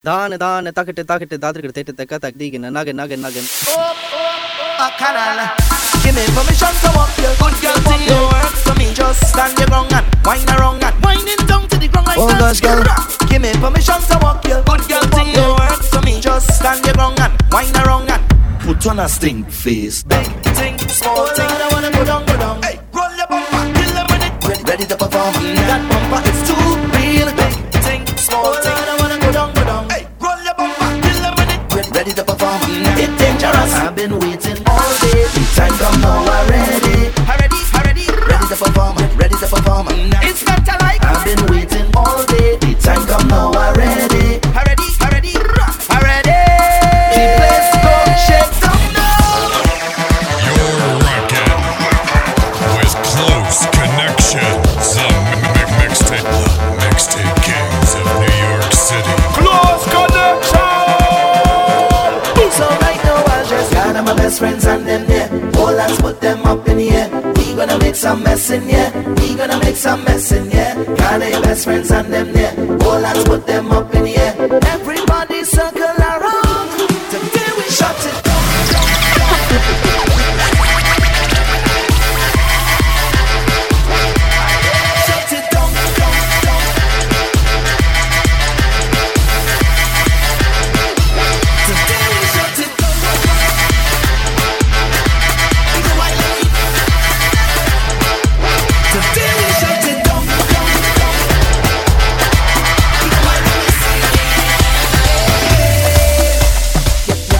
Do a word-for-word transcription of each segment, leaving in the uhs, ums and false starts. Daan daan takte takte daadr karte te taka tak digi na nagin nagin nagin. Give me permission to walk your good girl, do your work for me. Just stand your ground and wine around and winding down to the ground like that. Oh gosh girl, give me permission to walk your good girl, do your work for me. Just stand your ground and wine around and put on a stink face. Big thing, small thing, I wanna go down, go down. Hey, roll your bumper, kill them with it. Ready, ready to perform. That bumper is too real. Big thing, small thing, I wanna go down, go down. Hey, roll your bumper, kill them with it. Ready to perform. It's dangerous. I've been waiting all day. Time come now, I'm ready. Already, already. Ready to perform. Ready to perform. It's not alike. I've been waiting all day. Time come now, I'm ready. Already, already. Already. Friends and them there, all hands put them up in the air. We gonna make some mess in here. We gonna make some mess in here. Call your best friends and them there, all hands put them up in the air. Everybody circle around today we shut it down. Shut it down, down, down. Today we shut it down.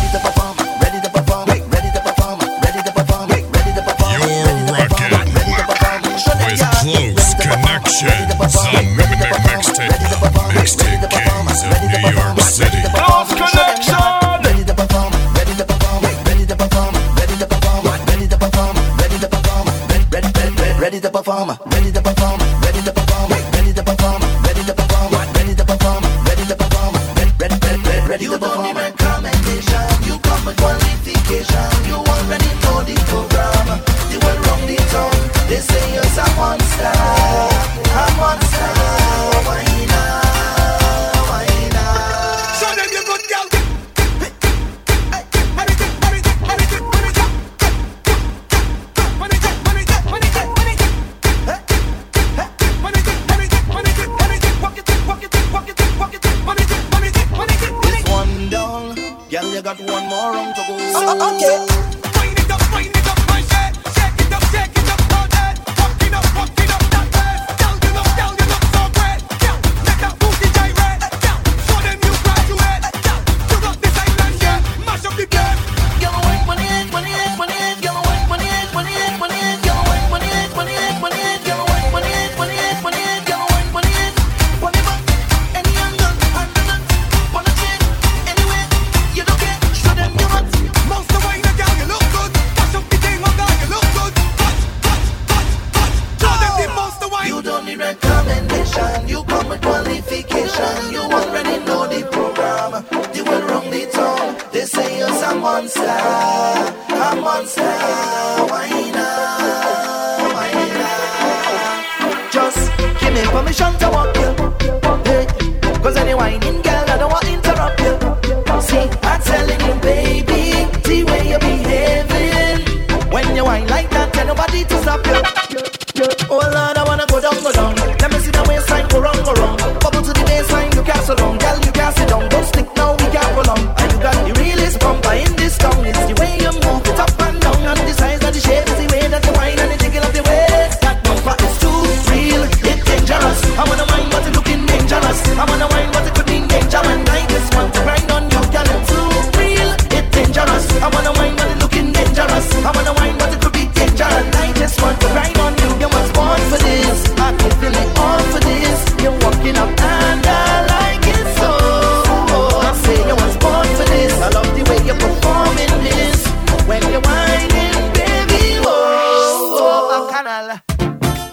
Ready to perform, ready to perform, ready to perform, ready to perform, ready to perform, ready to perform, ready, ready, ready, ready to perform. You don't need commendation, you come with qualification. You already know the program, you went wrong the town. They say you're a monster, a monster. Why now, why now? Show them your good girl. Got one more round to go. Oh, okay. Wind it up, wind it up, my shit. Shake it up, shake it up, all day. Walk it up, walk it up, that way. Down, you look, down, you look so great. Down, let that booty gyrate. Down, show them you graduate. Down, you got this island, yeah. Mash up the game. Give me wine, money, money, money. Give me wine, money, money, money. Give me wine, money, money, money. Give me wine, money, money, money. Give me wine, money, money, money. Any angle, under the, on the chin, anyway. You don't get, show them you want. Most of wine, girl, you look good. Touch up the game, my girl, you look good. Touch, touch, touch, touch. Show them the most of wine. You don't need recommendation. You come with qualification. You already know the program. You will run the town. They say you're a monster, a monster. Wine up, wine up. Just give me permission to walk you. Hey, 'cause any whining girl, I don't want to interrupt you. See, I'm telling you, baby, the way you're behaving. When you whine like that, tell nobody to stop you. Oh Lord, I wanna go down, go down. Let me see the waistline go round, go round. Bubble to the baseline, you can't sit down, girl, you can't sit down. Don't stick now, we can't go long. And you got the realest bumper in this town. It's the way you move it up and down, and the size and the shape is the way that you whine and the jiggle of the waist. That bumper is too real, it's dangerous. I wanna whine, but it's looking dangerous. I wanna whine, but it could be dangerous. And I just want to grind on you, girl, it's too real, it's dangerous. I wanna whine, but it's looking dangerous. I wanna whine, but it could be dangerous. And I just want to grind on you. You must born for this. I can feel it on for this. You're walking up and I like it so. I say you was born for this. I love the way you're performing this. When you're whining, baby, whoa, whoa, oh, canal.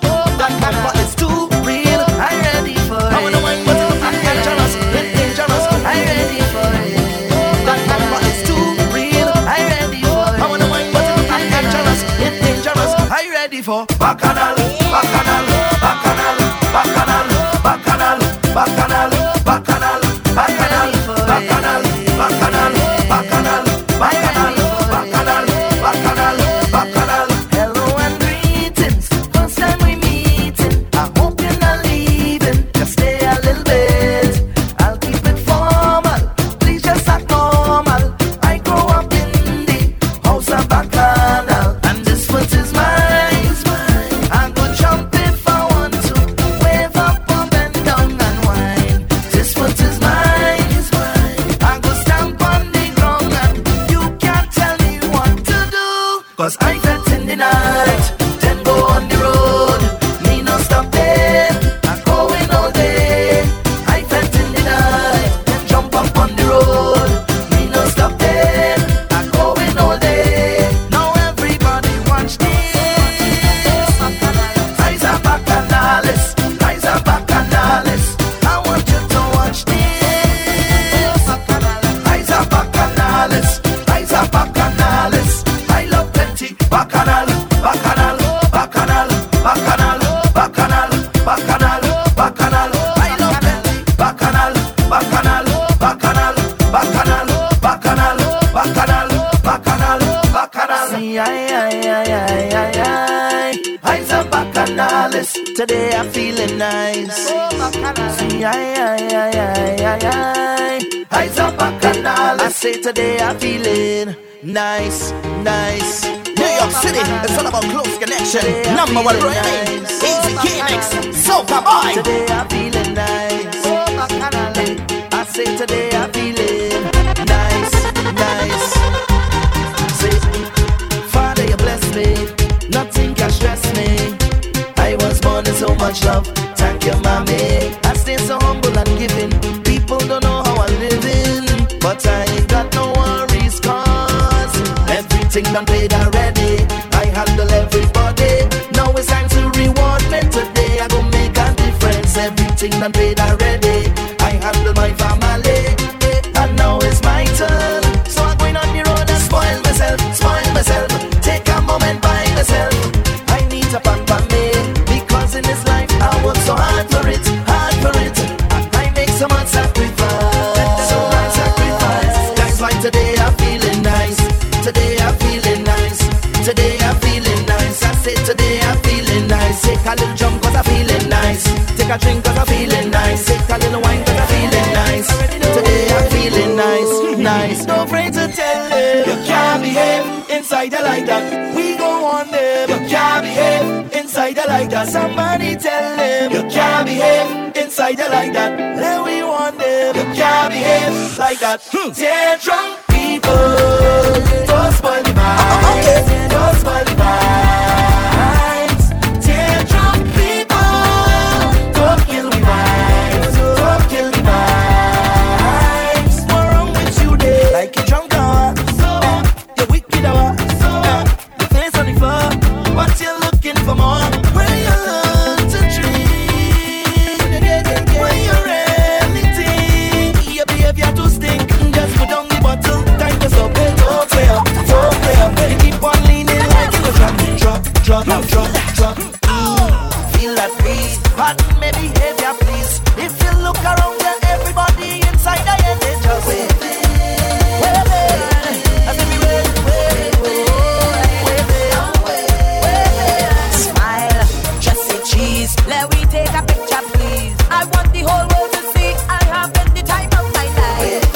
Oh, that bumper is too real. I'm ready for it. I wanna wine, but it's not dangerous. It's dangerous. I'm ready for it. Oh, that bumper is too real. I'm ready for it. I wanna wine, but it's not dangerous. It's dangerous. I'm ready for bacchanal, bacchanal, bacchanal, bacchanal, bacchanal, bacchanal, bacchanal, bacchanal. Today I'm feeling nice. See, I, I, I, I, I, I. Eyes up a canal. I say today I'm feeling nice, nice. New York City, it's all about close connection. Number one rating, Easy K-Mix, Soca Boy. Today I'm feeling nice. I say today I'm feeling nice, nice. Say, Father, you bless me. Nothing can stress me. I was born in so much love, thank you, mommy. I stay so humble and giving. People don't know how I'm living, but I ain't got no worries, cause everything done paid already. I handle everybody. Now it's time to reward me today. I go make a difference. Everything done paid already. I handle my family, and now it's my turn. So I'm going on the road and spoil myself, spoil myself. Take a moment by myself. I need to pack for me. In this life, I work so hard for it, hard for it. I, I make so much sacrifice, so much sacrifice. That's why today I'm feeling nice. Today I'm feeling nice. Today I'm feeling nice. I say today I'm feeling nice. Take a little jump cause I'm feeling nice. Take a drink cause I'm feeling nice. Take a little wine cause I'm feeling nice. Today I'm feeling nice, nice. No afraid to tell them you can't behave inside the like that. We go on them. You can't behave inside the like that. Somebody tell them you can't behave inside the like that. Let we want them. You can't behave like that. Hmm. They're drunk people. Don't spoil the vibes. Don't spoil the vibes. They're drunk people. Don't kill the vibes. Don't kill the vibes. What's wrong with you there? Like you're drunk hour, so uh, you're wicked hour, so uh, your face on the floor. What you looking for more? Drop, drop, drop. Feel that beat. Pardon my behavior, please. If you look around there, everybody inside I am they just wait. Wait, wait, wait, wait, wait, wait. Smile, just say cheese. Let we take a picture, please. I want the whole world to see I have been the time of my life.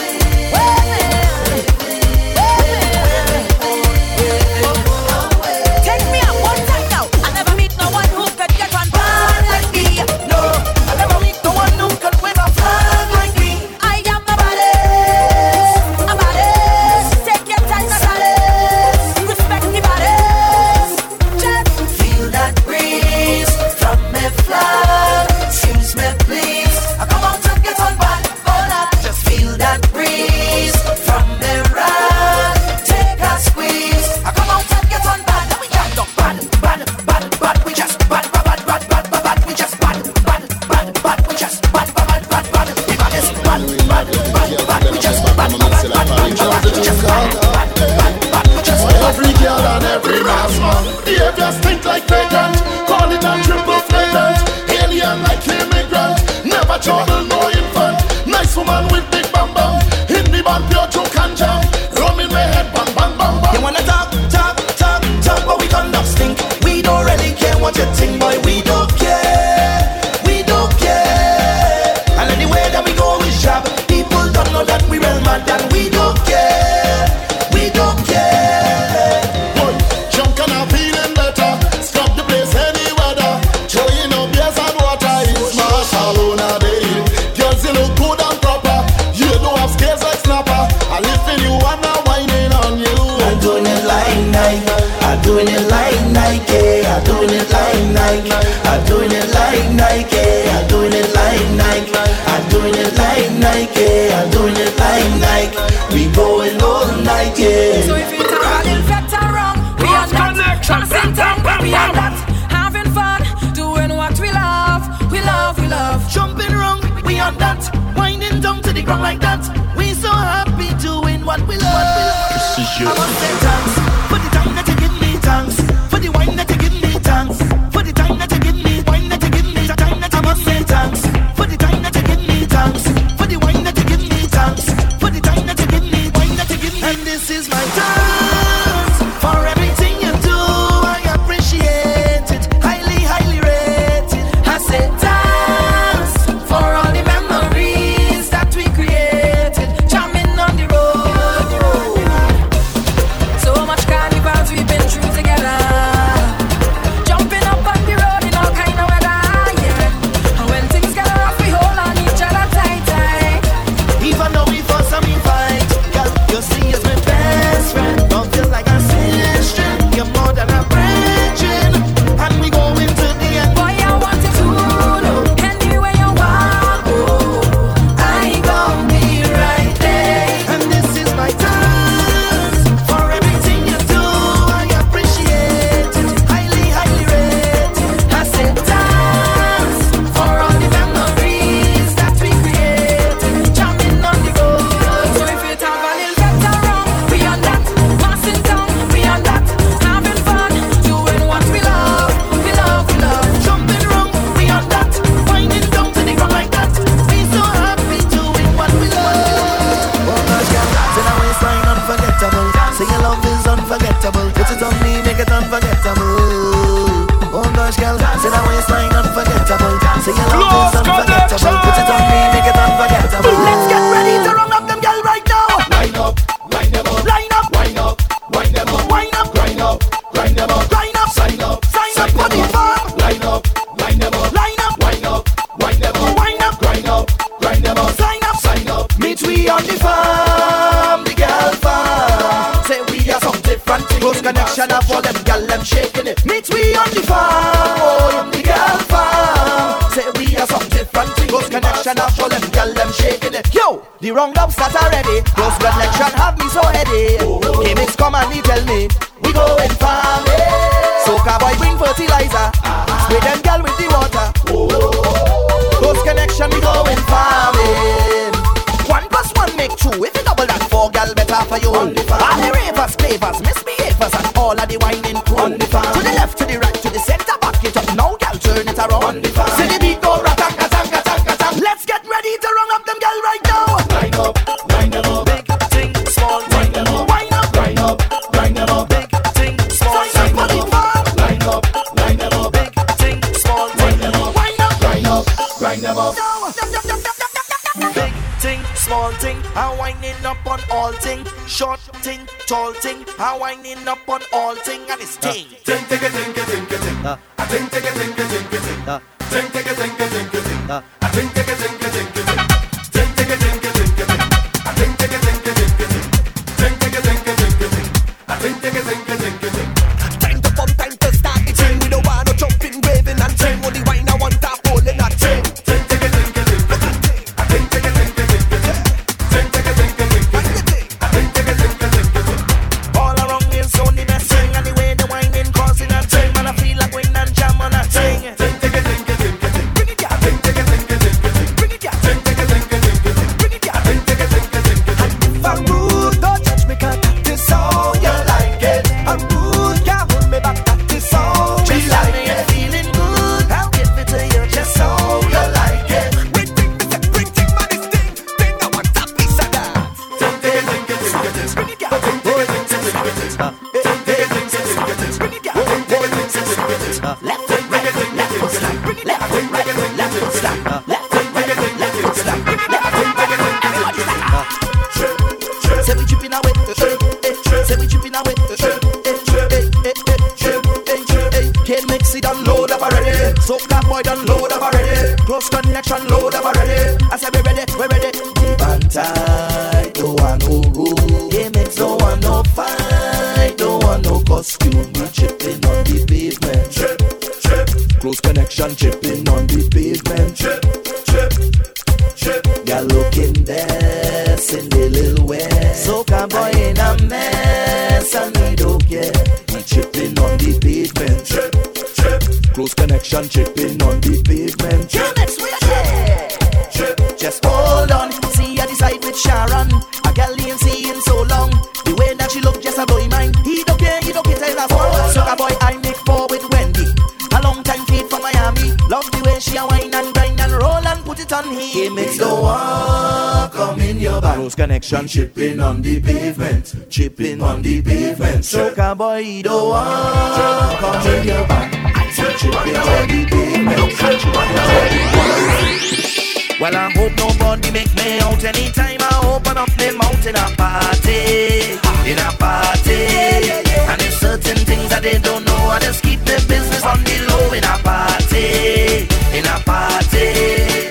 Sing along, unforgettable. Put it on me, make it unforgettable. Let's get ready to run up them girl right now. Line up, line them up. Line up, line up, line them up. Line up, grind up, grind them up. Line up, sign up, sign up for the farm. Line up, line them up. Line up, line up, line them up. Line up, grind up, grind them up. Sign up, sign up. Meet we on the farm, the girl farm. Say we are some different things. Close connection up for them girl, them shaking it. Meet we on the farm, the girl farm. Say we are some different things. Close connection up for them girl, them shaking it. Yo, the roundups that are ready. Close connection have me so heady. K-Mix come and he tell me we going farming. So cowboy bring fertilizer, spray them girl with the water. Close connection we going farming. One plus one make two. If you double that four, girl, better for you. On the farm. All the ravers, clavers, misbehavers, and all of the whining crew. On the farm. To the left, to the right, to the center, back it up. Now, girl, turn it around. On the farm. See the beat go ratang, ratang, ratang, ratang. Let's get ready to run up them girl right now. Line up, line them up. Big thing, small, line them up. Wind up, line up, line them up. Big thing, small, line them up. Line up, line them up. Big thing, small, line them up. Wind up, line up, line them up. Small thing, I winding up on all thing. Short thing, tall thing, I winding up on all thing. And it's ting. Ting, ting, ting, ting, ting, ting. I ting, ting, ting, ting, ting, ting. Ting, ting, ting, ting, ting, ting. I ting, ting, ting, ting, ting, ting. Ting, ting, ting, ting, ting, ting. I ting, ting, ting, ting, ting, ting. Ting, ting, ting, ting, ting, ting. I ting, ting, ting, ting, ting, ting. Time to pump, time to start the ting. We don't want no jumping, waving, and ting. Only wine I want that holding a ting. Connection chipping on the pavement, chipping on the pavement. So cowboy don't want come in your back. Chipping on the pavement. Well, I hope nobody make me out anytime I open up the mouth in a party, in a party. And there's certain things that they don't know. I just keep the business on the low in a party, in a party.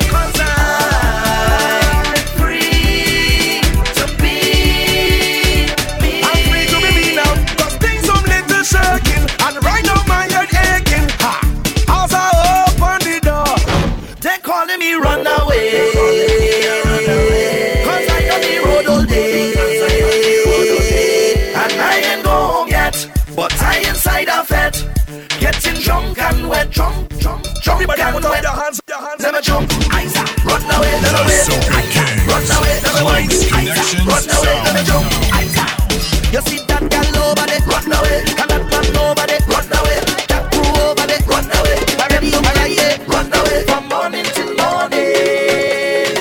Jump, jump, jump. Everybody put away their hands, their hands. Let me jump. Isa, run away, let me run away, let me run. Isa, run away, let me jump. Isa, you see that girl over there? Run away, that man over there? Run away, that crew over there? Run away, my radio, my light, run away from morning till morning.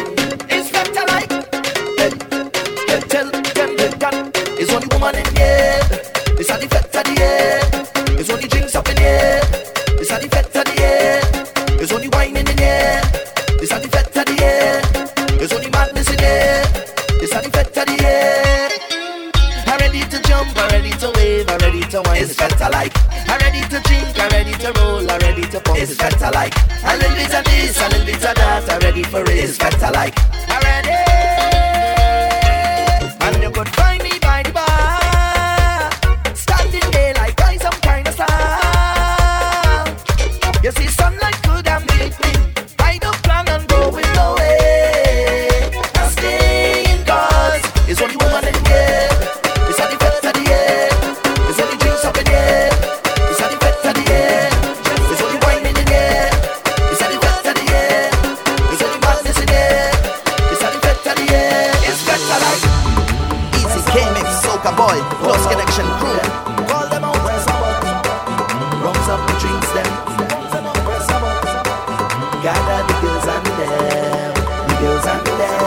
It's got to like, hey, hey, tell them they got. It's only woman in here. It's only fat at the air. It's only drinks up in here. It's only fat at the air. There's only wine in the air. to the air. I'm ready to jump, I'm ready to wave, I'm ready to wine. It's better like I'm ready to drink, I'm ready to roll, I'm ready to pump. It's better like a little bit of this, a little bit of that. I'm ready for it. It's better like I'm ready, and you could find me by the bar. You see sunlight good and beat me. I don't plan on going away. I'm staying cause it's only woman in the air. It's only pets at the air. It's only drinks up in the air. It's only pets at the air. It's only wine in the air. It's only pets at the air. It's only madness in the air. It's only pets at the air. It's better like Easy K-Mix, Soca Boy, Close Connection Crew. Call them out, where's the one? Rums up the drinks them. Gather the girls and the them, the girls and the them.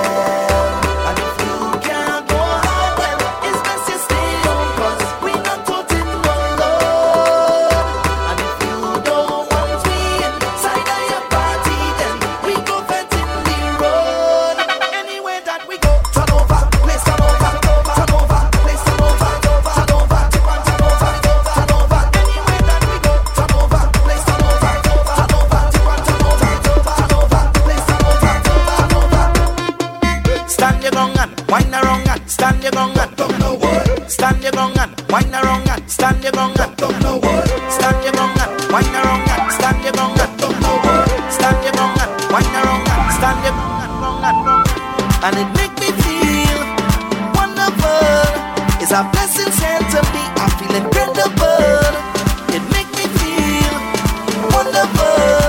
And if you can't go hard, well, it's best you stay home, cause we're not taught in one love. And if you don't want me inside of your party, then we go fetch in the road. Anywhere that we go, turn over, place turn over, turn over, place turn over, turn over, turn over, turn over, turn over. Anywhere that we go, turn over, place turn over, turn over. Stand your gong and wine around and stand your gong and don't know what. Stand your gong and wine around and stand your gong and don't know what. Stand your gong and wine around and stand your gong and don't know what. Stand your gong and wine around and stand your gong and gong and gong. And it make me feel wonderful. It's a blessing sent to me. I feel incredible. It make me feel wonderful,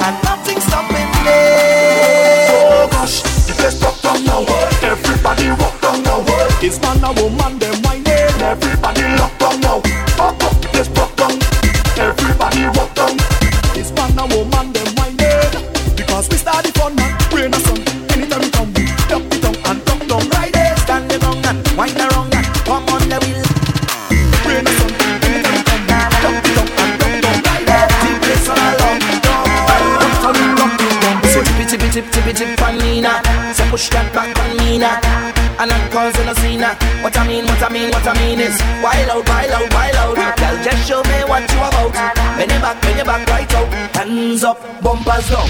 and nothing's stopping me. Oh gosh, the place rock down now. Everybody rock down now. It's man and woman, them whining. Everybody lock down now. Up up, the place rock down. Everybody rock down. It's man and woman, them whining. Because we started fun man, we're not some. Anytime we come, we duck it down and duck down right there. Stand around and whine around and come on the wheel. We're not some. Anytime we come, we duck it down and duck down right there. The place on a long tip tip tip tip panina, so push that back panina, and I'm causing a scene. What I mean, what I mean, what I mean is, wild out, wild out, wild out. Girl, just show me what you about. Bend your back, bend your back right out. Hands up, bumpers down.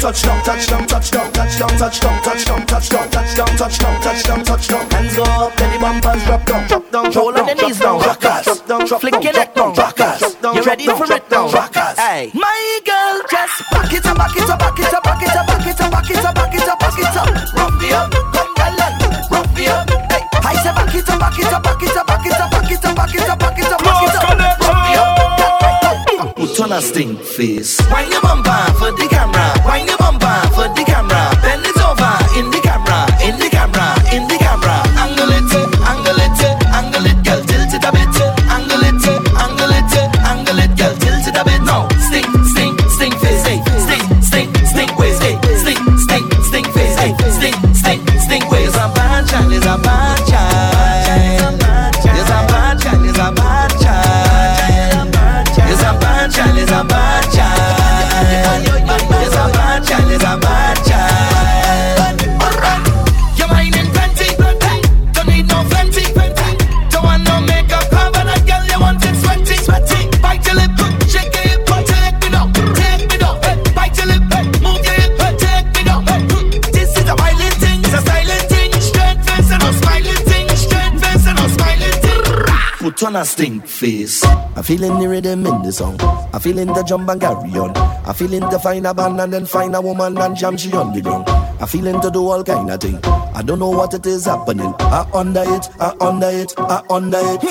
Touchdown, touchdown, touchdown, touchdown, touchdown, touchdown, touchdown, touchdown, touchdown, touchdown, touchdown. Hands up, then the bumpers drop down, drop down, roll on the knees down, rockers, drop down, flick your neck down, rockers. You ready for it down, rockers? Hey, my girl, just back it up, back it up, back it up, back it up. Back it up, back it up, back it up, back it up. Rock me up, come gallant. Rock me up, hey. I say back it up, back it up, back it up, back it up, back it up, back it up, back it up, back it up. Rock me up, put on a sting face. Wind your bumper for the camera. Wind your bumper for the camera. Bend it over in the camera, in the camera, in the camera. Angle it, angle it, angle it, girl, tilt it a bit. Angle it, angle it, angle it, girl, tilt it a bit. Now sting, sting, sting face, hey, sting, sting, sting face. Is a bad child. Is a bad child. Is a bad child. Is a bad child. Is a bad child. Is a bad child. Is a bad child. Your mind in plenty, don't need no plenty. Don't want no makeup cover that girl. You want it sweaty, sweaty. Bite your lip, shake your hip, take me down, take me down. Bite your lip, move your hip, take me down. This is a violent thing, it's a silent thing. Put on a stink face. I'm feeling the rhythm in the song. I'm feeling the jump and carry on. I'm feeling to find a band and then find a woman and jam she on the ground. I'm feeling to do all kind of thing. I don't know what it is happening. I under it, I under it, I under it.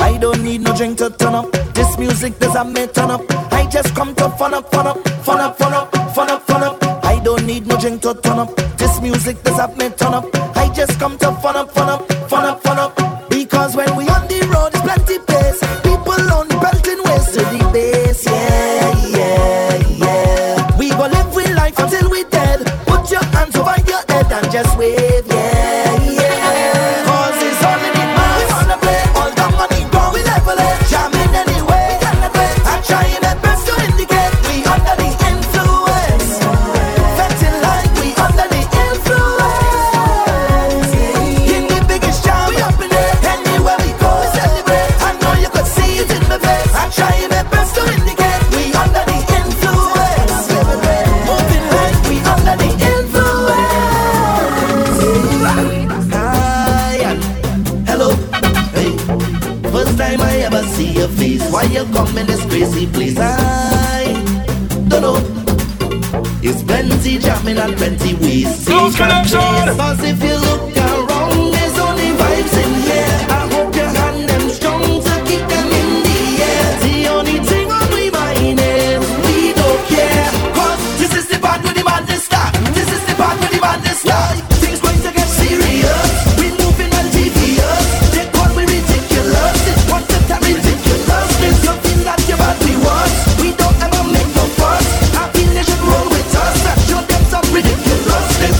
I don't need no drink to turn up. This music doesn't make turn up. I just come to fun up, fun up, fun up, fun up, fun up, fun up. I don't need no drink to turn up. This music doesn't make turn up. I just come to fun up, fun up, fun up, fun up. Because when we on the road, it's plenty place. People on belting ways to the base. Yeah, yeah, yeah. We gon' live with life until we dead. Put your hands over your head and just wave. Yeah, yeah. Cause it's all in the mass. We wanna play all the money, but we level it. Jamming anyway, I'm trying my best to indicate we under the influence. Fetting like we under the influence. Yeah. never see your face. Why you come in this crazy place? I don't know. It's plenty jamming and plenty ways. Close connection. Cause if you look around, there's only vibes in here. I hope your hand them strong to keep them in the air. The only thing we mind is we don't care. Cause this is the part where the madness start. This is the part where the madness start. Things going to get serious. We moving on T V S. Take one we ridiculous. It's one step that ridiculous. There's nothing that your body wants. We don't ever make no fuss. I feel they should roll with. Kind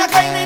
of, kind of.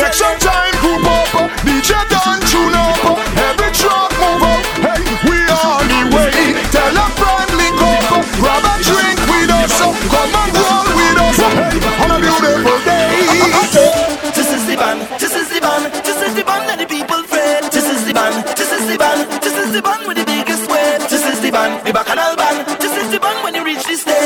Section time, group up, D J done, tune up. Every truck move up, hey, we on the way. Tell a friend, link up, grab a drink with us, come and roll with us, hey, on a beautiful day. This is the band, this is the band, this is the band that the people fed. This is the band, this is the band, this is the band with the biggest weight. This is the band, the bacchanal band, this is the band when you reach the stage.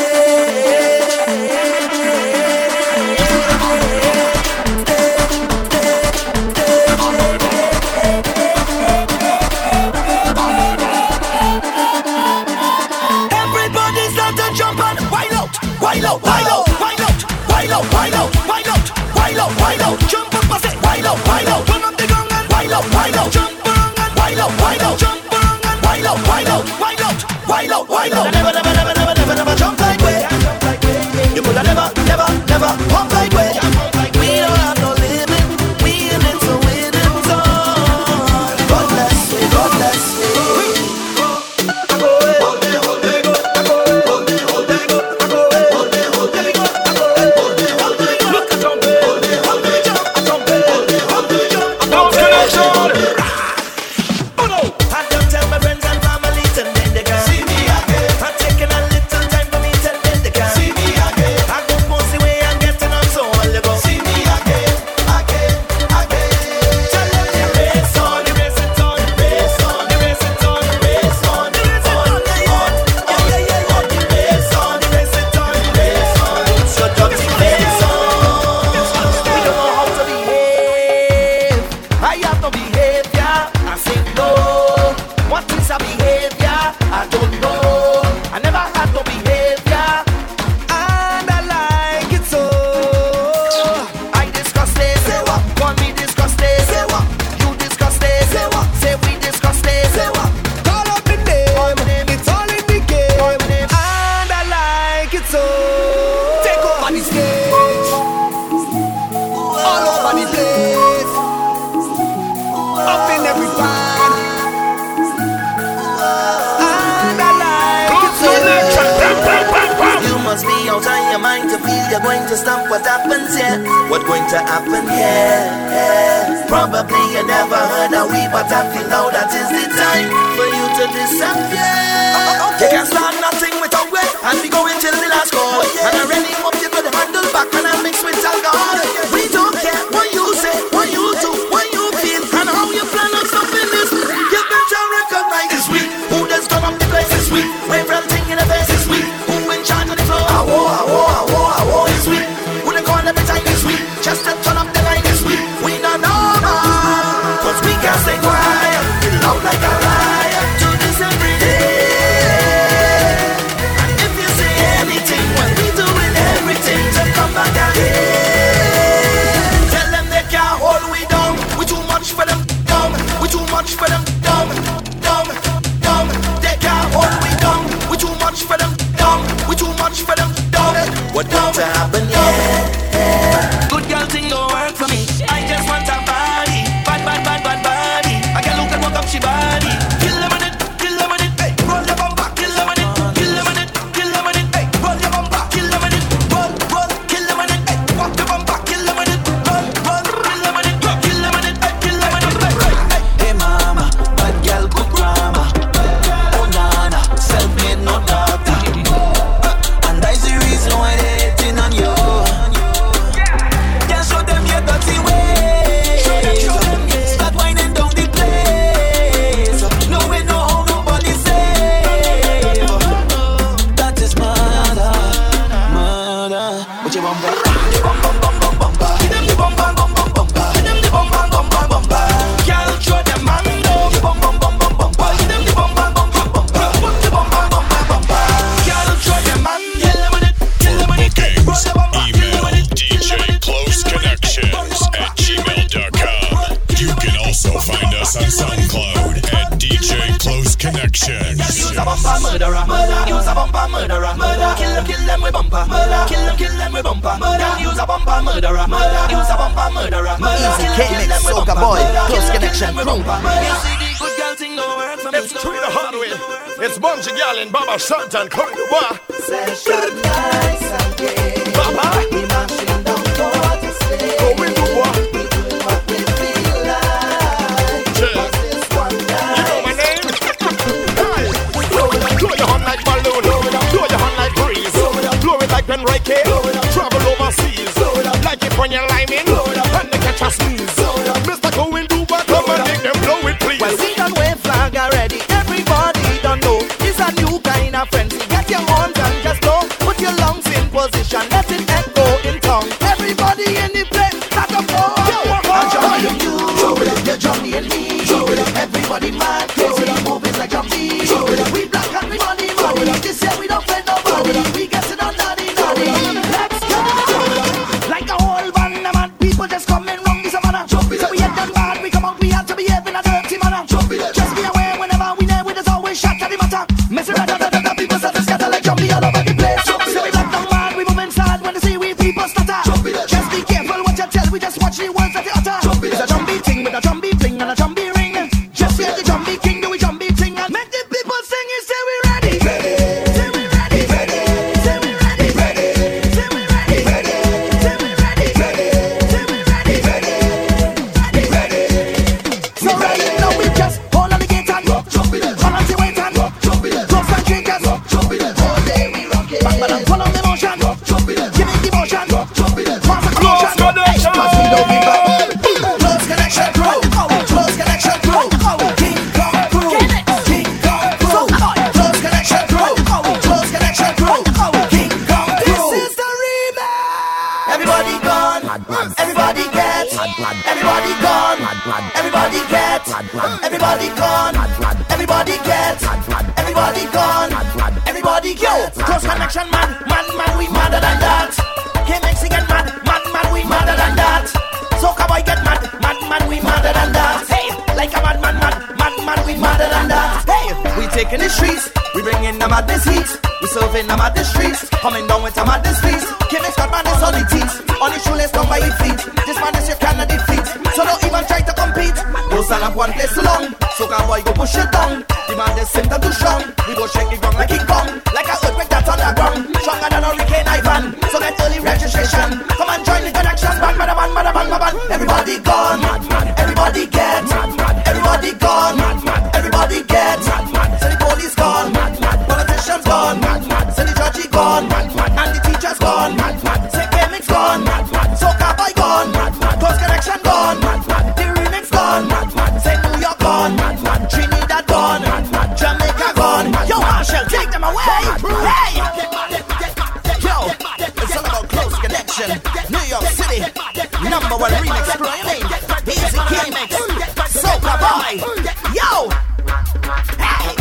Santan, come to what? Session night, Sunday. Baba, we marching down for the stage. Going to what? when you're liming, and they catch a sneeze. Mister Go and do what come and make them blow it, please. Well, see that wave flag already. Everybody don't know. It's a new kind of frenzy. Get your horns and just go. Put your lungs in position. Let it echo in tongue. Everybody in the place. Not a ball. I'm joining you. You're joining me. Everybody mad. Crazy moving like a bee. We black and we money, money. This year we don't play nobody. We get it on naughty, naughty. Let's go. Like a whole band of mad people just coming wrong. It's a manner. So we ain't done bad. We come out, we have to behave in a dirty manner. Just be aware whenever we there, we just always shut to the matter. Messing around, the people start to scatter like jumpy all over the place. So we black and mad, we move inside when they see we people stutter. Just be careful what you tell. We just watch the words that they utter. It's a jumpy thing with a jumpy fling and a jumpy. Everybody gone, everybody gets, everybody gone, everybody gets. Close connection, man, man, man, we madder than that. Hey, Mexican man, man, man, we madder than that. So cowboy get mad, man, man, we madder than that. Hey, like a madman, man, man, man, we madder than that. Hey, we taking the streets, we bringing them at this heat, we serving them at the streets, coming down with them at this feast. Kevin Scott man is on the teeth, on his shoelace down by his feet. This man is your Canada defeat, so don't even try to compete. Stand up one place long, so cowboy go push it down. The man they seem to do strong. We go shake the ground like King Kong, like a earthquake that's on the ground. Stronger than Hurricane Ivan, so get early registration. Come and join the connection, man, man, man, man, man, man. Everybody gone, everybody get, everybody gone, everybody get. So the police gone, politicians gone, so the judge gone, and the teachers gone, so the chemists gone, so cowboy gone, close connection gone. Take them away! Hey! Yo, it's all about close connection. New York City, number one remix playing. Easy K-Mix, Soca Boy. Yo! Hey!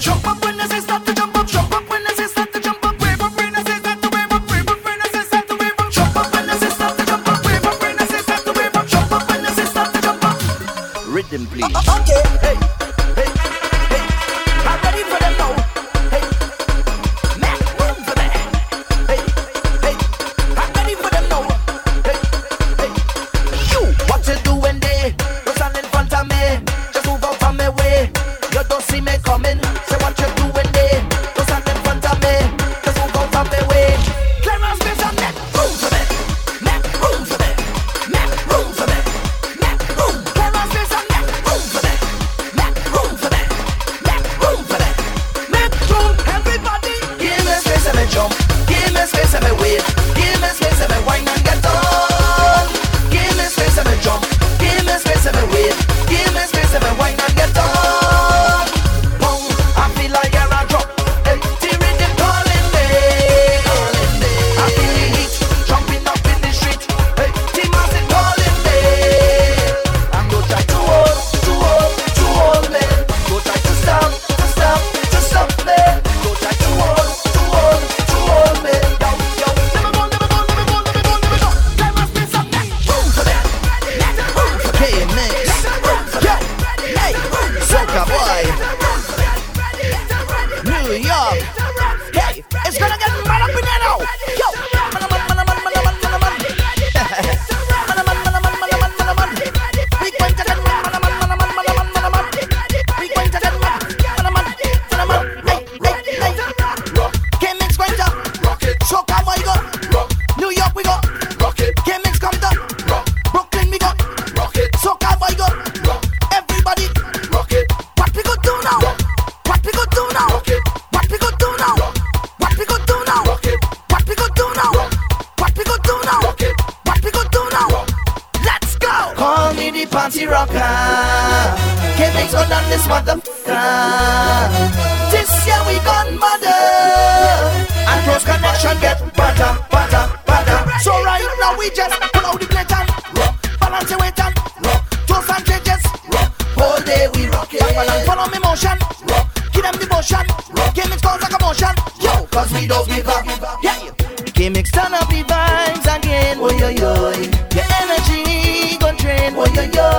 Jump up. this motherfucker. This year we gone mother, and close connection get better, better, better. So right now we just pull out the plate and rock, balance the weight and rock, toast and changes, rock, all day we rock it. Follow me motion, rock, give them devotion, rock, game it's called like a motion, yo, cause we don't give up, yeah. Game mix turn up the vibes again, oh yo yo, your energy gon' train, oh yo yo.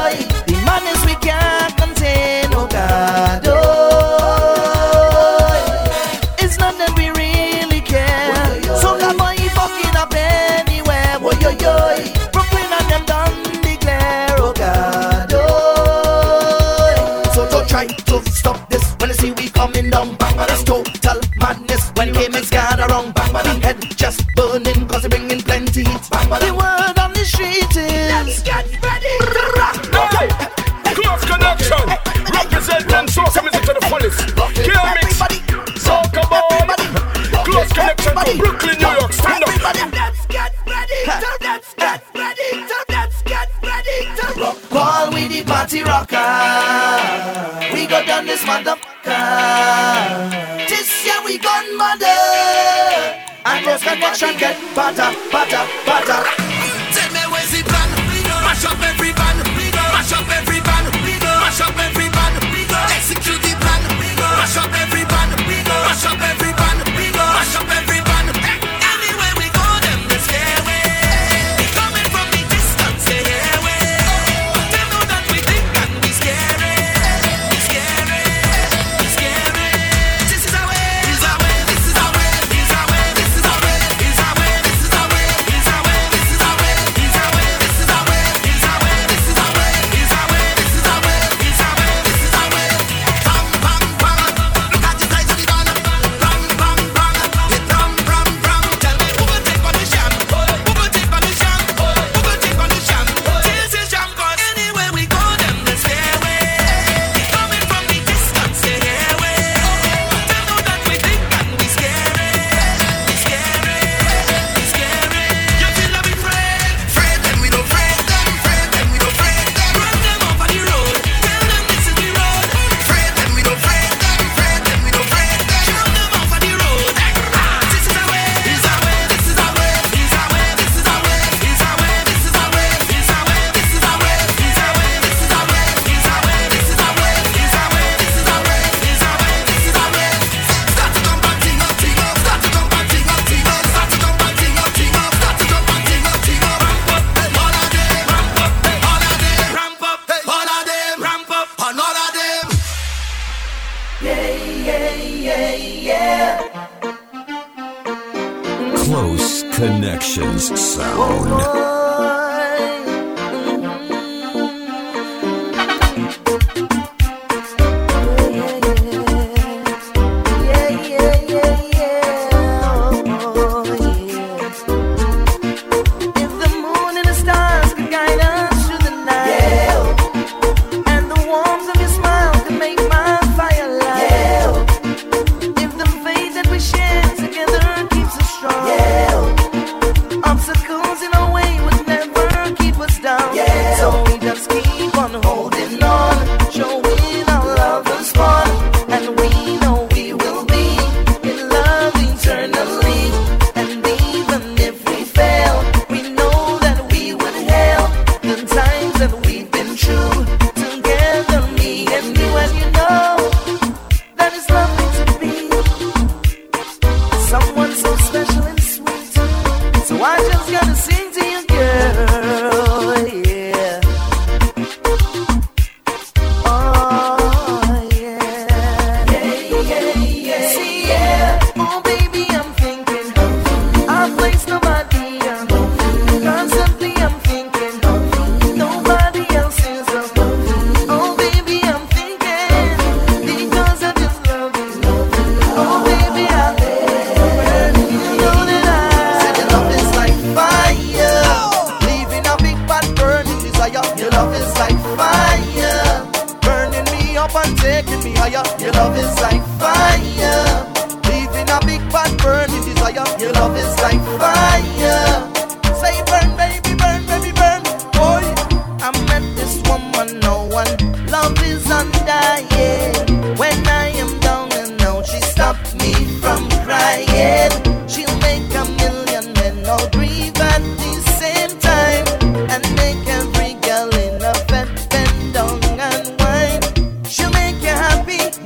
Love is undying.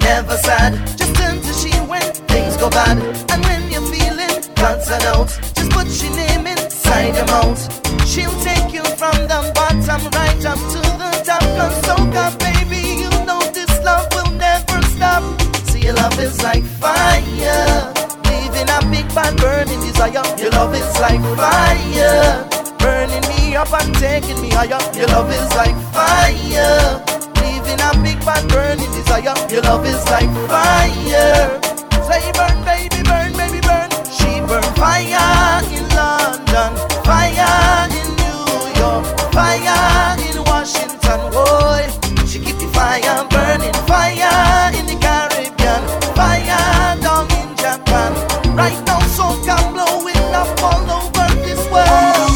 never sad, just turn to she when things go bad. And when you're feeling concerned out, just put your name inside your mouth. She'll take you from the bottom right up to the top. Cause so God, baby, you know this love will never stop. See, your love is like fire, leaving a big bad burning desire. Your love is like fire, burning me up and taking me higher. Your love is like fire, leaving a big man burning desire. Your love is like fire. Say burn, baby, burn, baby, burn. She burn fire in London, fire in New York, fire in Washington, boy. She keep the fire burning, fire in the Caribbean, fire down in Japan. Right now, so come blowing up all over this world.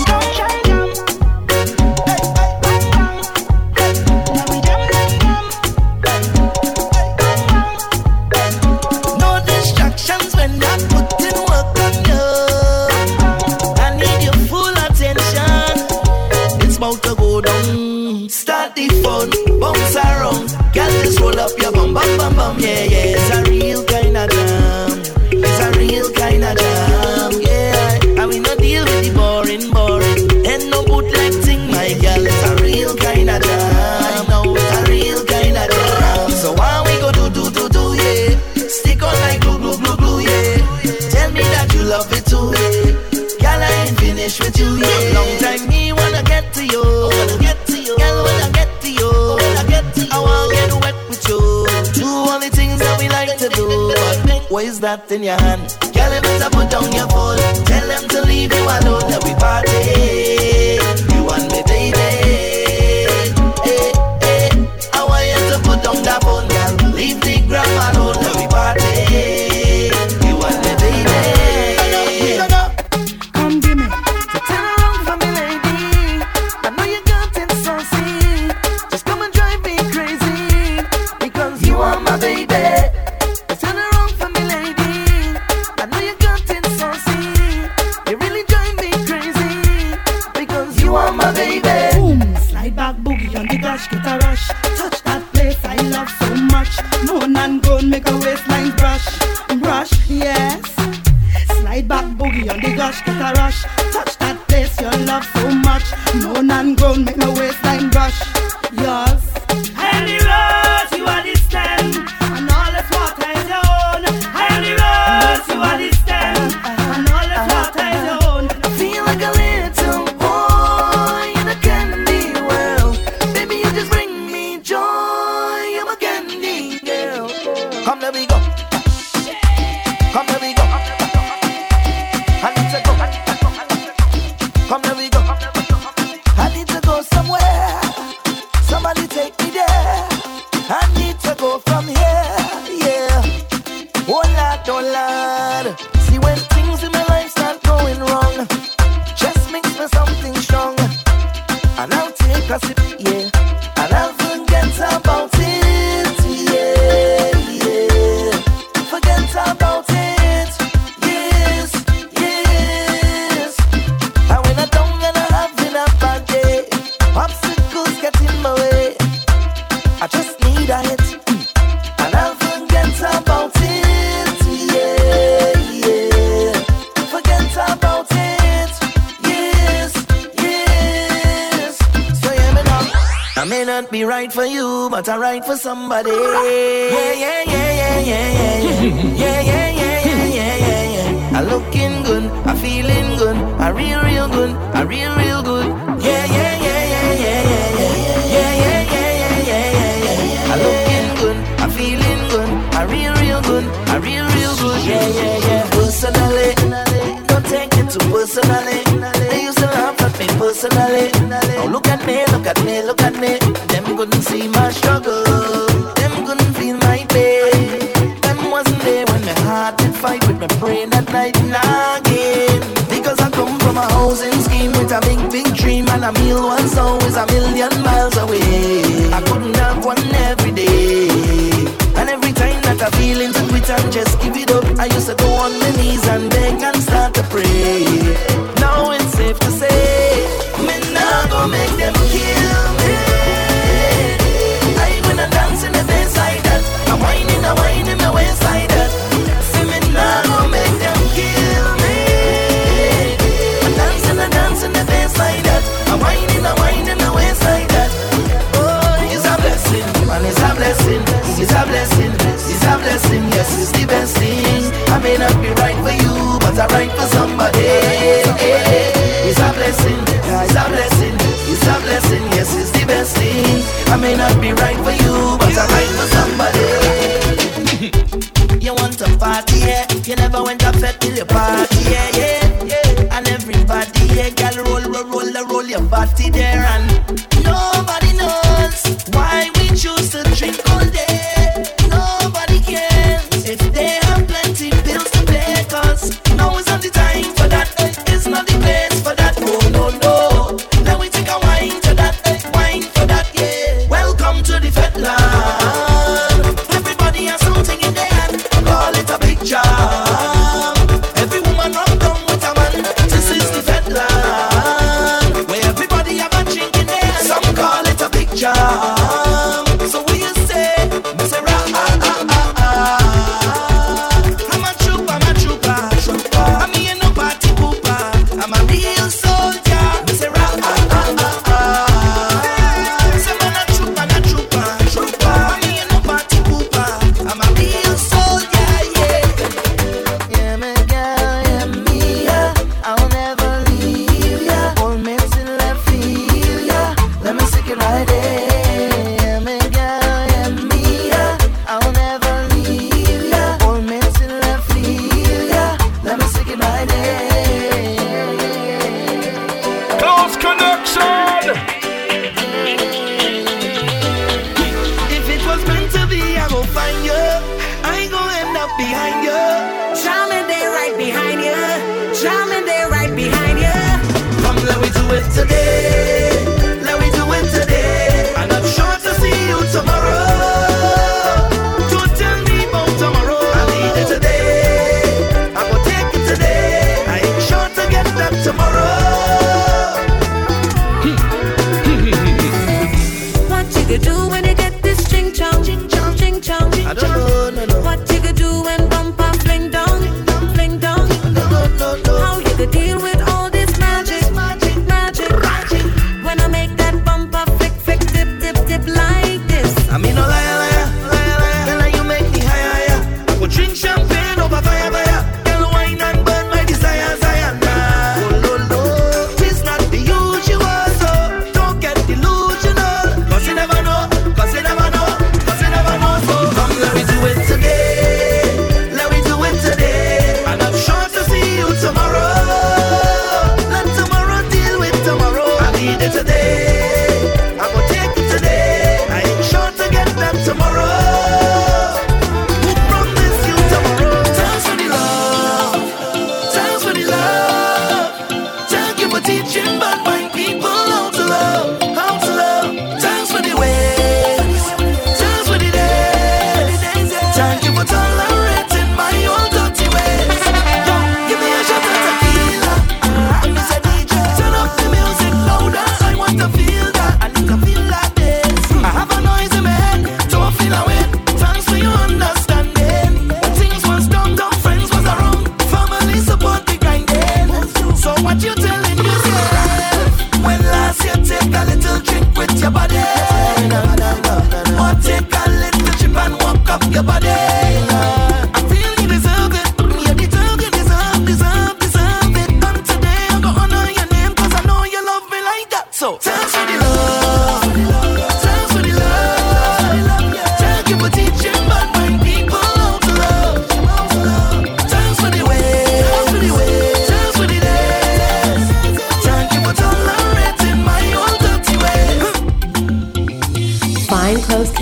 That in your hand, girl, you better put down your phone. Tell them to leave you alone. Let we party. You and me, baby. Hey, hey. I want you to put down that phone, girl. Leave the gram alone. Let we party. You and me, baby. Come give me the time for me, lady. I know you got it so see. Just come and drive me crazy because you are my baby. Somebody, yeah, yeah, yeah, yeah, yeah, yeah, yeah, yeah, yeah, yeah, yeah, yeah. I looking good, I feeling good, I real, real good, I real, real good. Yeah, yeah, yeah, yeah, yeah, yeah, yeah, yeah, yeah, yeah, yeah. I looking good, I feeling good, I real, real good, I real, real good. Yeah, yeah, yeah. Personally, don't take it too personally. They used to laugh at me personally. Now look at me, look at me, look at me. Them couldn't see my struggle. Praying at night again, because I come from a housing scheme with a big, big dream, and a meal once always a million miles away. I couldn't have one every day, and every time that I feel into quit and just give it up, I used to go on my knees and beg and start to pray. Now it's safe to say, me nah go make them kill me. I when I dance in the dance like that, I'm whining, I'm the party, yeah, yeah, yeah. And everybody, yeah, girl, roll, roll, roll, roll, roll your body there. And nobody knows why we choose to drink all day. Nobody cares if they have plenty bills to pay, 'cause now is not the time for that. It's not the place for that. No, no, no. Now we take a wine to that, wine for that, yeah. Welcome to the fete land. Everybody has something in their hand. Call it a big job.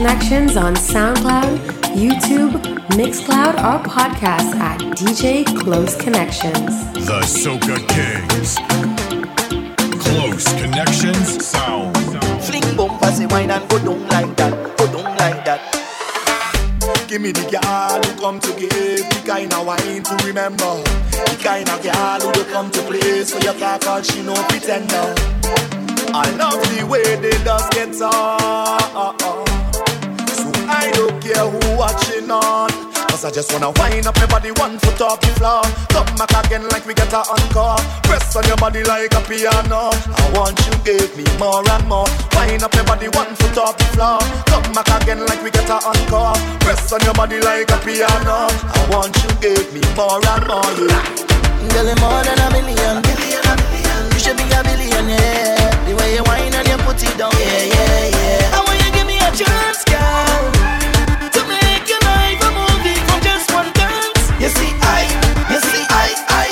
Connections on SoundCloud, YouTube, Mixcloud, or podcasts at D J Close Connections. The Soca Kings. Close Connections sound. Fling bumpers, a wine and go down like that, go down like that. Give me the girl who come to give, the kind of wine to remember, the kind of girl who come to play, so you can't call she no pretender. I love the way they just get on. I don't care who watching on, 'cause I just wanna wind up my body one foot off the floor. Come back again like we get a encore. Press on your body like a piano. I want you give me more and more. Wind up my body one foot off the floor. Come back again like we get a encore. Press on your body like a piano. I want you give me more and more, yeah. Girl, you're more than a million, million, a million. You should be a millionaire. The way you whine and you put it down, yeah, yeah, yeah. I want you give me a chance, girl. You see, I, you see, I, I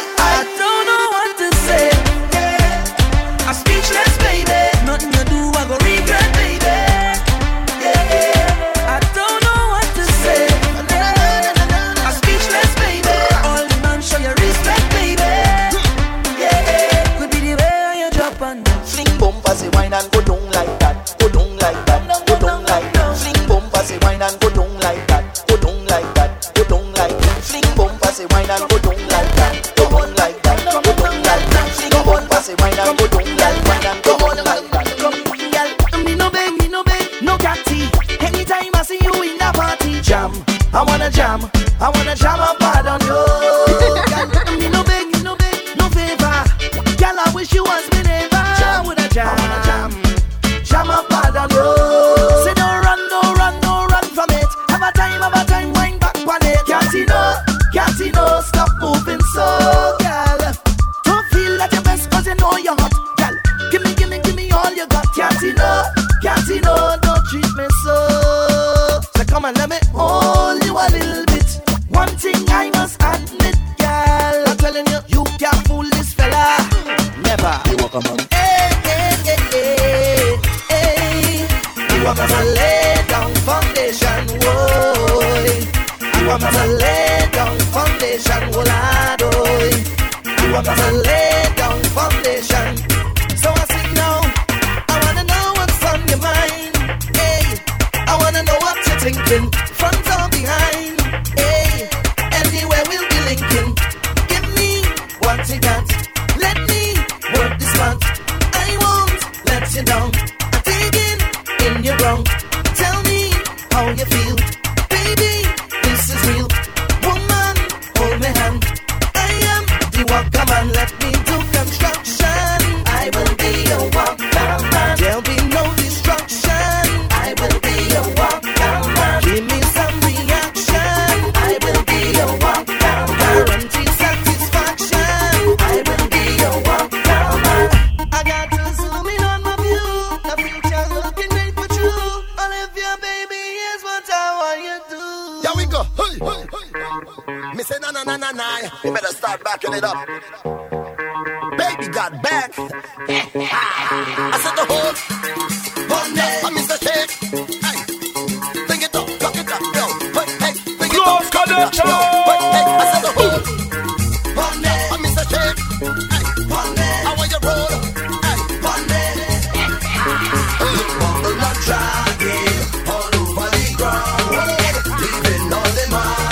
I wanna jam, I wanna jam up hard on you. Girl, me no beg, no beg, no favor. Girl, I wish you was me neighbor. I wanna jam, I wanna jam, jam up hard on you. Say don't run, don't run, don't run from it. Have a time, have a time, wind back on it. Can't see no, can't see no, stop moving so. Girl, don't feel like your best 'cause you know you're hot. Girl, give me, give me, give me all you got. Can't see no, can't see no, don't treat me so. So come and let me hold. A little bit. One thing I must admit, girl, I'm telling you, you can't fool this fella. Never. You walk a man. Hey, hey, hey, hey, hey. You want to lay down foundation, boy. You want to lay down foundation, boy. You want to lay down foundation. So I sit now. I wanna know what's on your mind. Hey, I wanna know what you're thinking. Front or behind, hey, anywhere we'll be linking. Give me what you got. Let me work this spot. I won't let you down. I'm digging in your ground. Tell me how you feel. Baby, this is real. Woman, hold my hand. I am the walker man. Let me do construction. I will be your walker man. There'll be no destruction. I will be your walker man. Give me say na na na na na, you better start backing it up. Baby got back. I said the hold, hold up, I missed the shake. Hey, bring it up, lock it up, yo. Hey, hey, bring it up, lock it up, yo. Hey, hey, I said the hold, hold up, I missed the shake. Hey, hold up, I want you roll. Hey, hold up, hold up, dragging all over the ground, leaving all the market.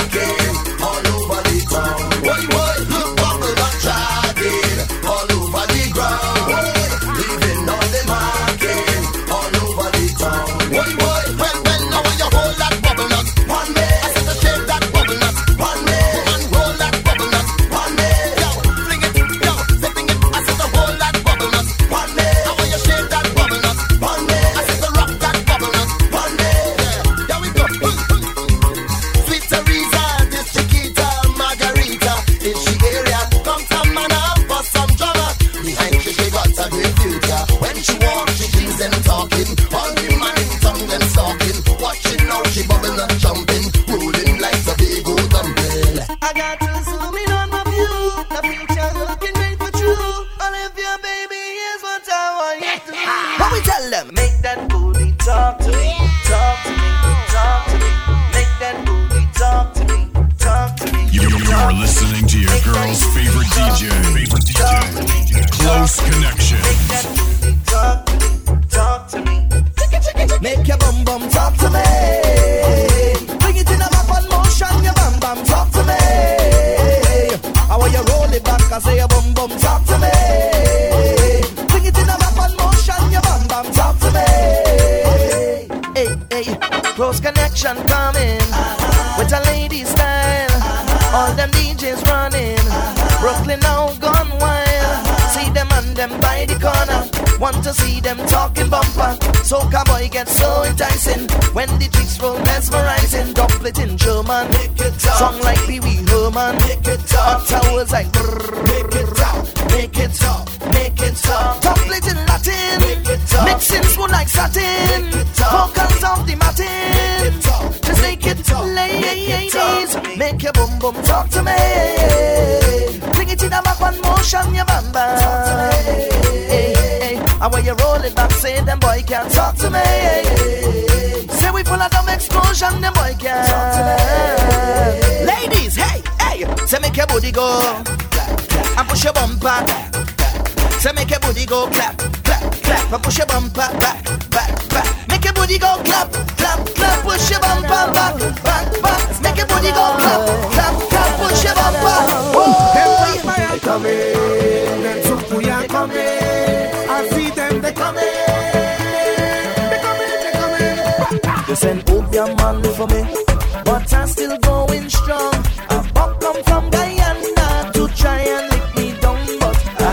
but I'm still going strong. A buck come from Guyana to try and lick me down, but I,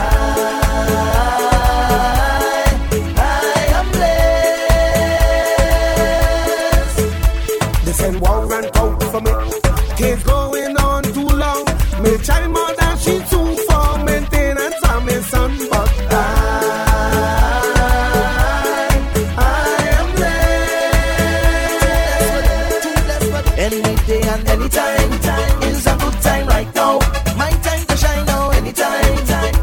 I am blessed. They send war and out for me. It's going on too long. Me try more than she too for maintenance for me son, but I. Anytime is a good time right now. My time to shine now. Anytime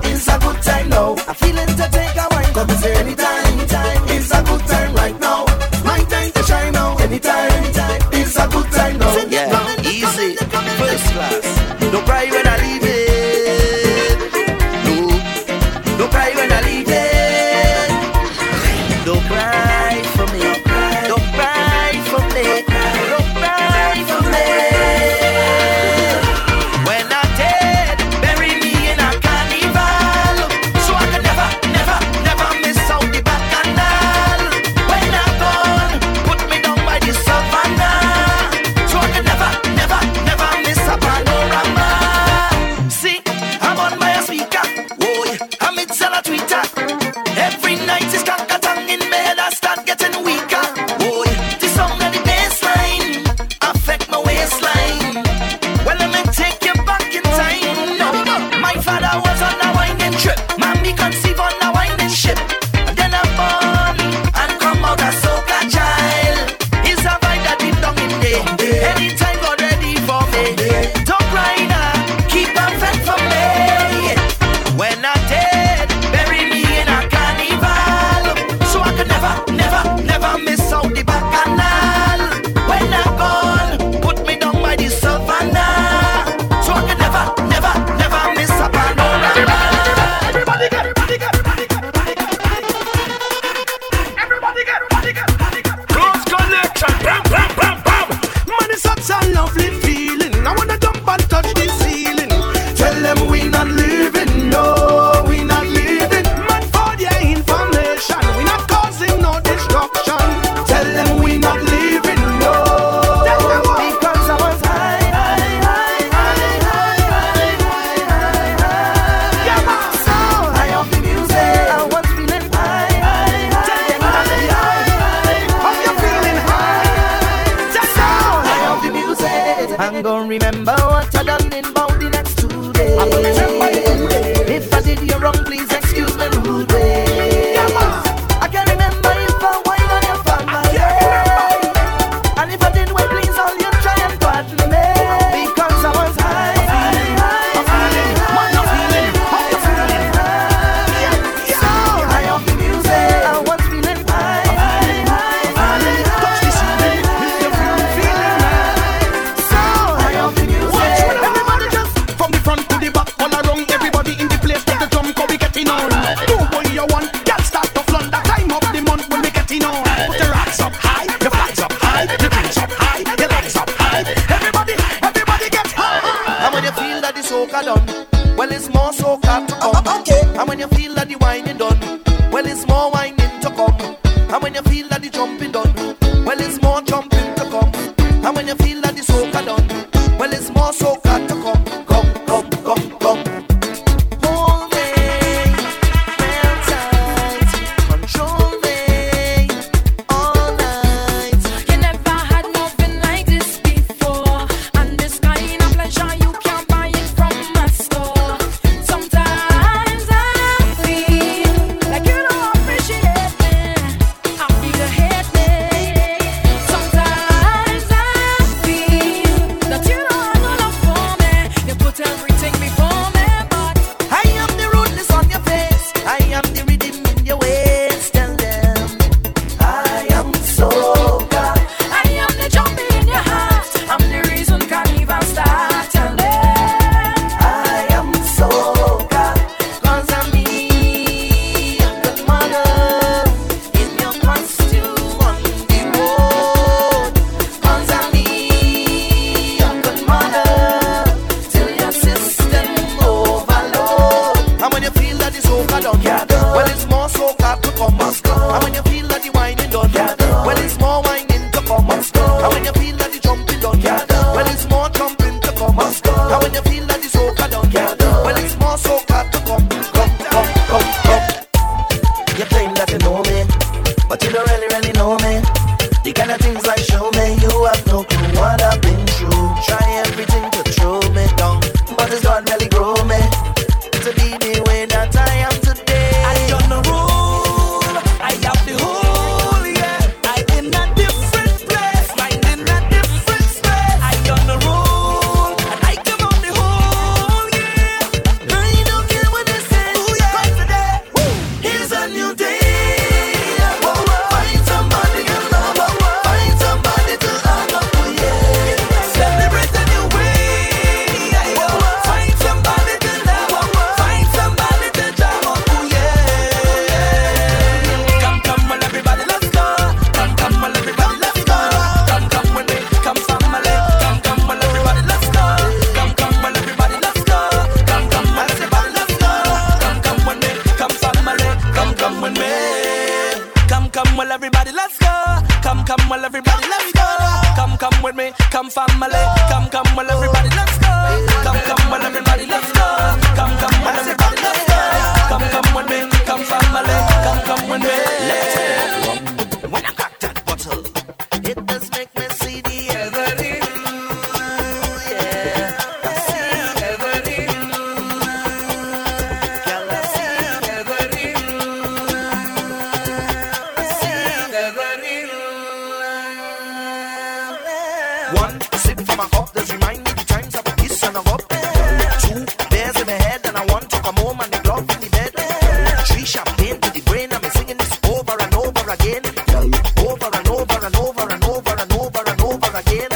is a good time now. I feel it to take a wine. Come and say anytime is a good time right now. My time to shine now. Anytime is a good time now. Yeah, yeah. Easy. First class. Don't cry when I leave it. No. Don't cry when I leave it. Don't cry for me. Don't cry for me. Don't cry for me. Be Come family, come come well everybody let's go. Come come well everybody let's go. Come come well everybody let's go. Come come with me, come family, come come with me. Let's go. When I crack that bottle, it does make me see the everything. Yeah, I see everything. Girl, I see everything. I see everything. One sip from my cup does remind me the times I was kissed and I up. Two bears in my head and I want to come home and the glove in the bed. Three champagne to the brain and I'm singing this over and over again. Over and over and over and over and over and over again.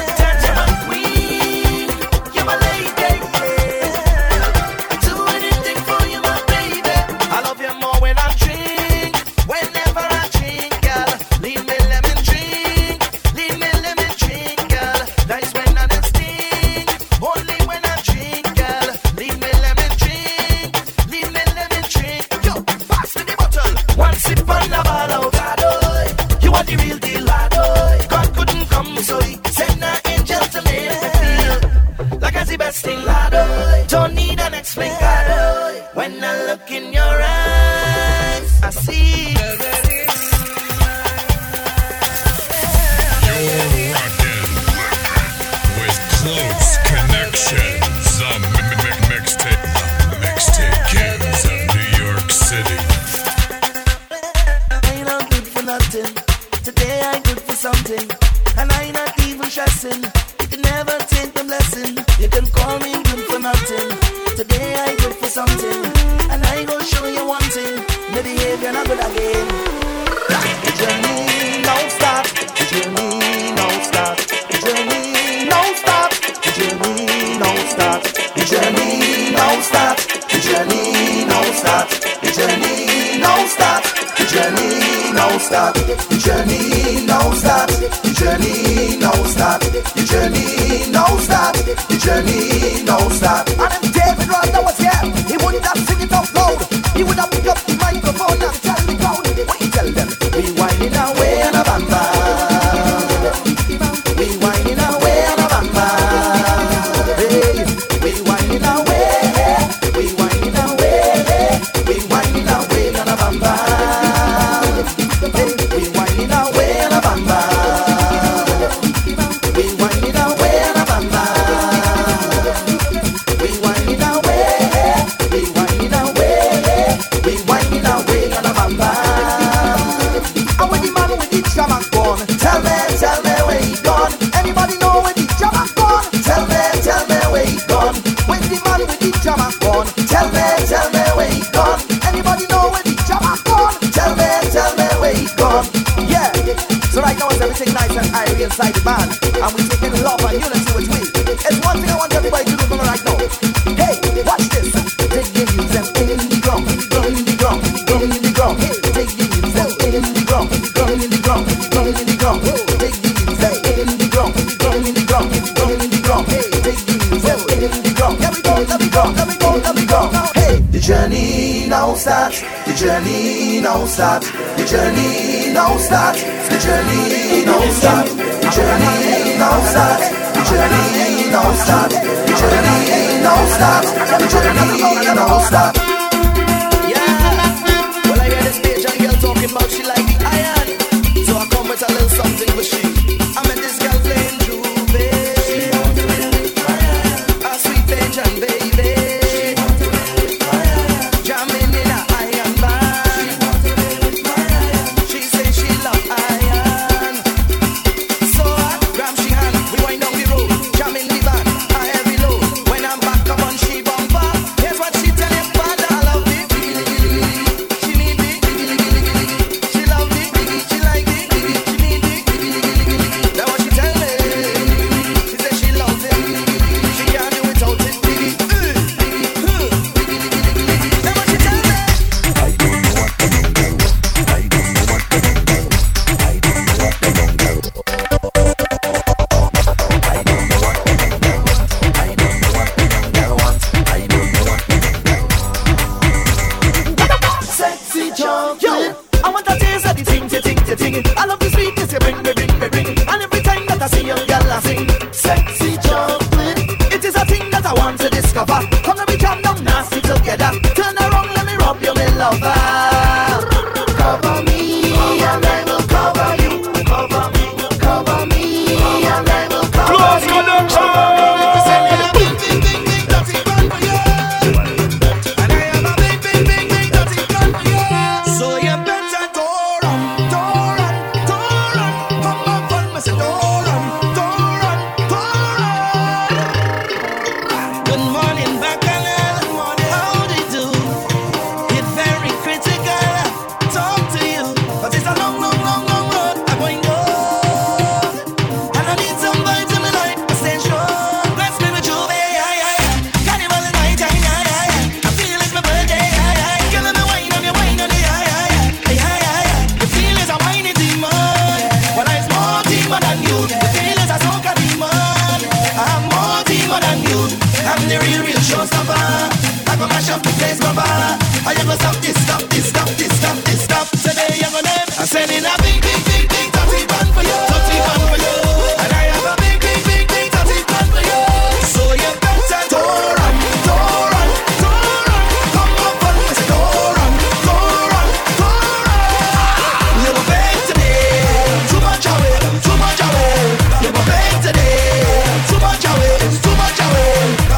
Say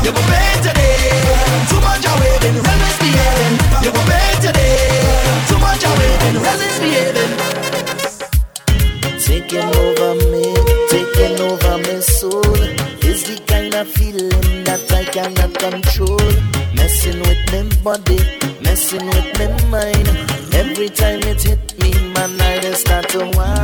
You were bad today. Too much I waiting, resist behaving. You were bad today. Too much I waiting, resist behaving. Taking over me, taking over my soul. Is the kind of feeling that I cannot control. Messing with my body, messing with my mind. Every time it hit me, my night is start to wind.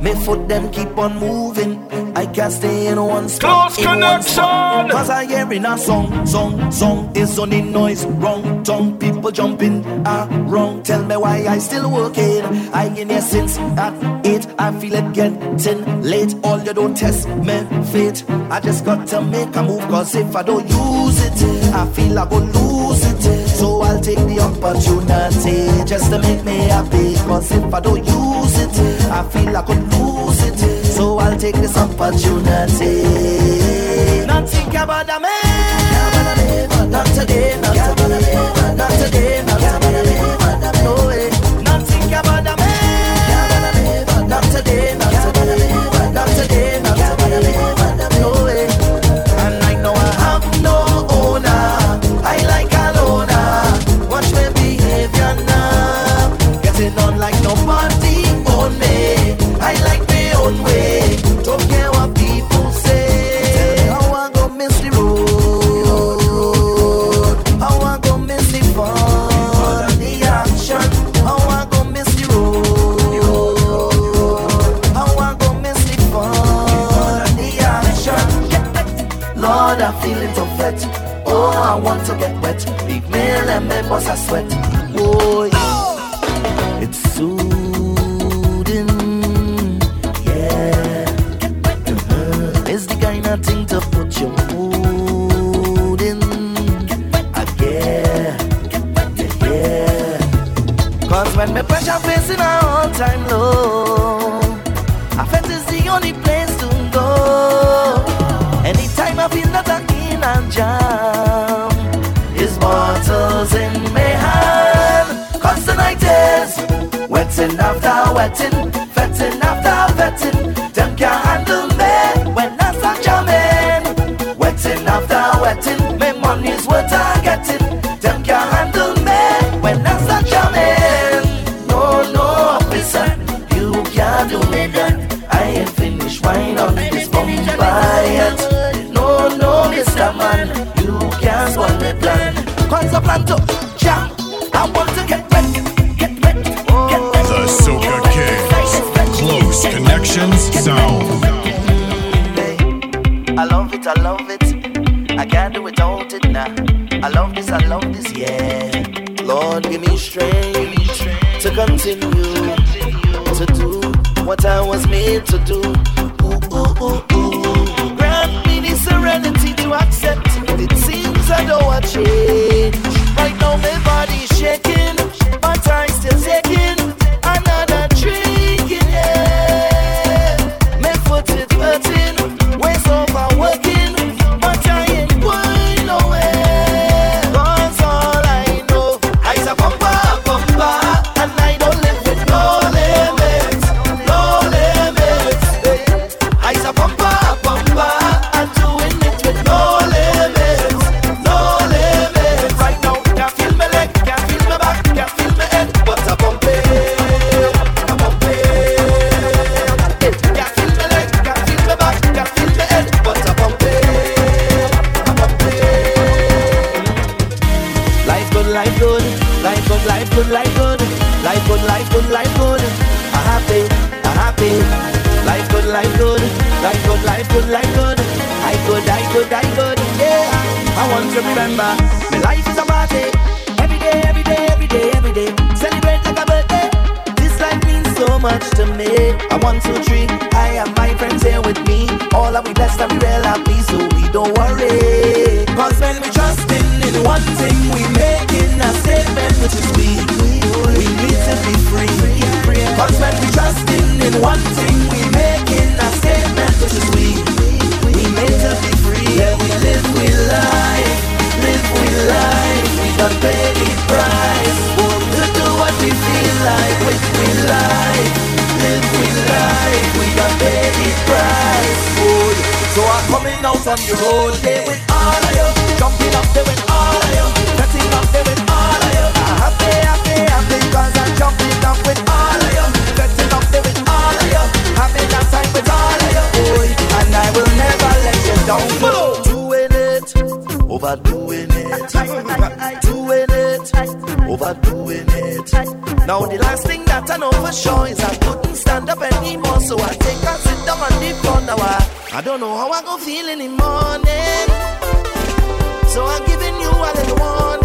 My foot them keep on moving. I can't stay in one spot. Close connection. Cause I hear in a song, song, song. It's only noise, wrong tongue. People jumping around. Tell me why I still working. I in here since at eight. I feel it getting late. All you don't test me fate. I just got to make a move. Cause if I don't use it, I feel I go lose it. So I'll take the opportunity just to make me happy. Cause if I don't use it, I feel I could lose it. So I'll take this opportunity. Not think about the man. Not today, not today, not today, not today, no way. Not think about the man. Not today, not today, not today, not today, no way. And I know I have no owner. I like alone. Watch my behavior now. Getting on like nobody on me. I like my own way. I want to get wet. Big man and my boss I sweat. Oh, yeah. Oh. It's soothing. Yeah. Get wet. Uh-huh. It's the kind of thing to put your mood in. Get wet. I care. Get wet. Yeah. Cause when my pressure facing an all-time low, I felt it's the only place to go. Anytime I feel that I can and jam. Bottles in my hand, cause the night is wetting after wetting, fetting after fetting. Them can't handle me when I start jamming. Wetting after wetting, my money's worth I'm getting. Them can't handle me when I start jamming. No, no, officer, you can't do me that. I ain't finished wine on this bomb by yet. No, no, Mister Man, you can't spoil the plan. Cause I plan to jam, I want to get wet, get wet, get wet. The Soca Kings, Close Connections Sound. I love it, I love it. I can't do without it now. I love this, I love this, yeah. Lord, give me strength to continue to do what I was made to do. Ooh, ooh, ooh, ooh. Grant me the serenity to accept it. It seems I don't want change. Right now my body's shaking, but I'm still taking another drink, yeah. My foot is hurting, waist overworking, but I ain't going nowhere. Cause all I know, I's a bumper, bumper, and I don't live with no limits, no limits. I's a bumper, bumper. good, life good. I'm happy, I'm happy. Life good, life good. Life good, life good, life good. I good, I good, I good. Yeah. I want to remember, my life is a party. Every day, every day, every day, every day. Celebrate like a birthday. This life means so much to me. I want two, three. I have my friends here with me. All are we blessed and we real happy, so we don't worry. Cause when we trust in in one thing, we making a statement, which is we. To be free, cause when we trusting in one thing, we making a statement, which is we. We made to be free, yeah. We live, we life, live, we life. We don't pay the price to do what we feel like. We, we life, live, we life. We don't pay the price. Food. So I'm coming out on the road, they with all of you, jumping up there with all of you, cutting up there with all of you. I'm happy, happy, happy, cause I'm jumping up with all of you, getting up there with all of you, having that time with all of you, boy. And I will never let you down. Doing it, overdoing it, doing it, overdoing it. Now the last thing that I know for sure is I couldn't stand up anymore, so I take and sit down on the floor now. I, I don't know how I go feel in the morning, so I'm giving you a little warning.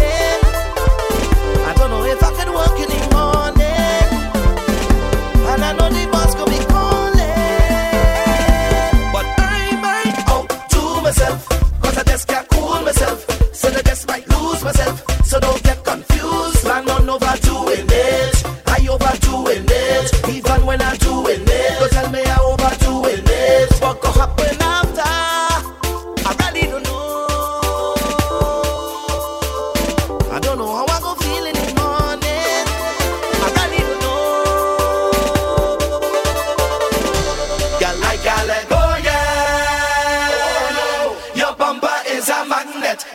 I don't know if I can work in the morning, and I know the boss gonna be calling, but I might out to myself, cause I just can't cool myself, so I just might lose myself, so don't get confused, I'm not overdoing it, I overdoing it, even when I'm doing it, don't tell me I overdoing it, what could happen after, I really don't know, I don't know how I go feeling.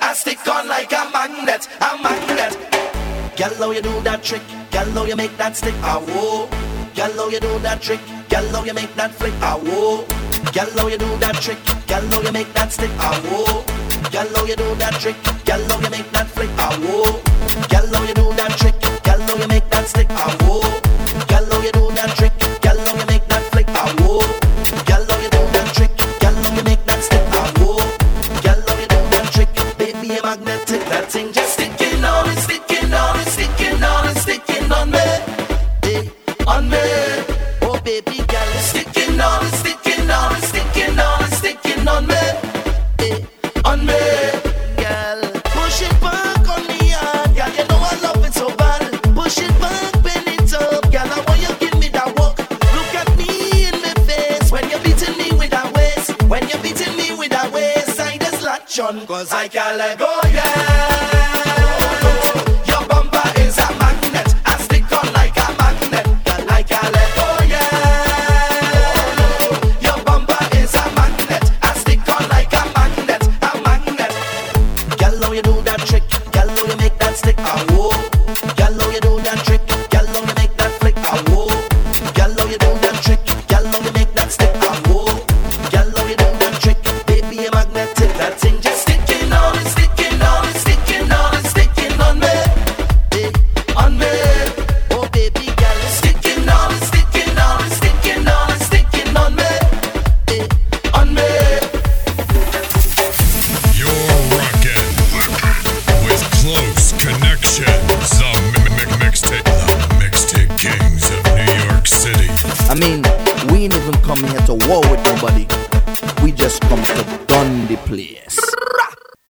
I stick on like a magnet, a magnet. Girl, how you do that trick? Girl, how you make that stick? Ah, whoa. Girl, how you do that trick? Girl, how you make that flick? Ah, whoa. Girl, how you do that trick? Girl, how you make that stick? Ah, whoa. Girl, how you do that trick? Girl, how you make that flick? Ah, whoa. Girl, how you do that trick? Girl, how you make that stick? Ah, whoa. Girl, how you do that trick? Girl, how you make that flick? Ah, whoa. Girl, how you do that trick? Girl, how you make that stick? Ah, whoa. Magnetic, that thing just sticking on, it's sticking on, it's sticking on, it's sticking on me, hey, on me. Oh baby girl, it's sticking on, it's sticking on, it's sticking on, it's sticking on me, hey, on me. Girl, push it back on me, yard, girl, you know I love it so bad. Push it back, bend it up, girl, I want you give me that walk. Look at me in my face when you're beating me with that waist, when you're beating me with that waist, I just latch on, cause I can't let go. Come here to war with nobody. We just come to gun the place.